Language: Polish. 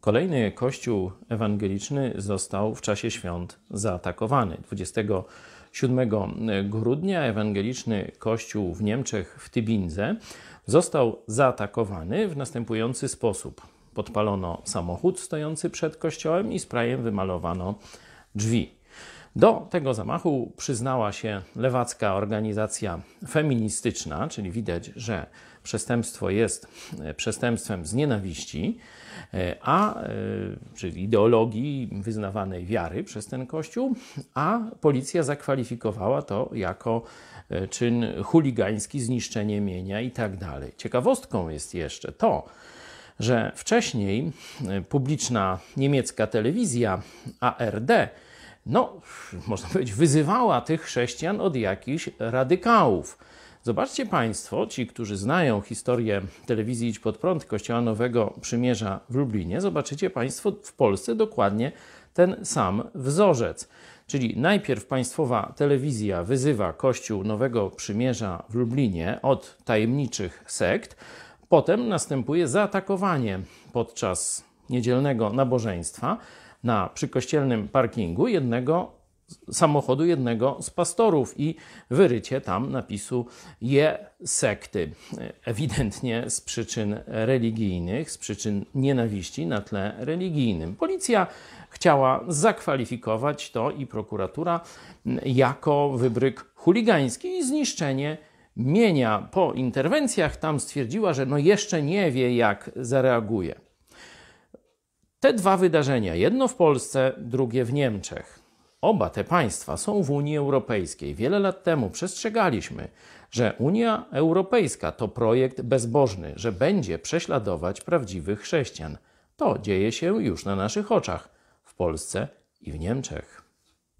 Kolejny kościół ewangeliczny został w czasie świąt zaatakowany. 27 grudnia ewangeliczny kościół w Niemczech w Tybindze został zaatakowany w następujący sposób. Podpalono samochód stojący przed kościołem i sprayem wymalowano drzwi. Do tego zamachu przyznała się lewacka organizacja feministyczna, czyli widać, że przestępstwo jest przestępstwem z nienawiści, czyli ideologii wyznawanej wiary przez ten kościół, a policja zakwalifikowała to jako czyn chuligański, zniszczenie mienia i tak dalej. Ciekawostką jest jeszcze to, że wcześniej publiczna niemiecka telewizja ARD, można powiedzieć, wyzywała tych chrześcijan od jakichś radykałów. Zobaczcie Państwo, ci, którzy znają historię telewizji Idź Pod Prąd Kościoła Nowego Przymierza w Lublinie, zobaczycie Państwo w Polsce dokładnie ten sam wzorzec. Czyli najpierw państwowa telewizja wyzywa Kościół Nowego Przymierza w Lublinie od tajemniczych sekt, potem następuje zaatakowanie podczas niedzielnego nabożeństwa na przykościelnym parkingu samochodu jednego z pastorów i wyrycie tam napisu „Je sekty”. Ewidentnie z przyczyn religijnych, z przyczyn nienawiści na tle religijnym. Policja chciała zakwalifikować to i prokuratura jako wybryk chuligański i zniszczenie mienia. Po interwencjach tam stwierdziła, że jeszcze nie wie, jak zareaguje. Te dwa wydarzenia, jedno w Polsce, drugie w Niemczech. Oba te państwa są w Unii Europejskiej. Wiele lat temu przestrzegaliśmy, że Unia Europejska to projekt bezbożny, że będzie prześladować prawdziwych chrześcijan. To dzieje się już na naszych oczach w Polsce i w Niemczech.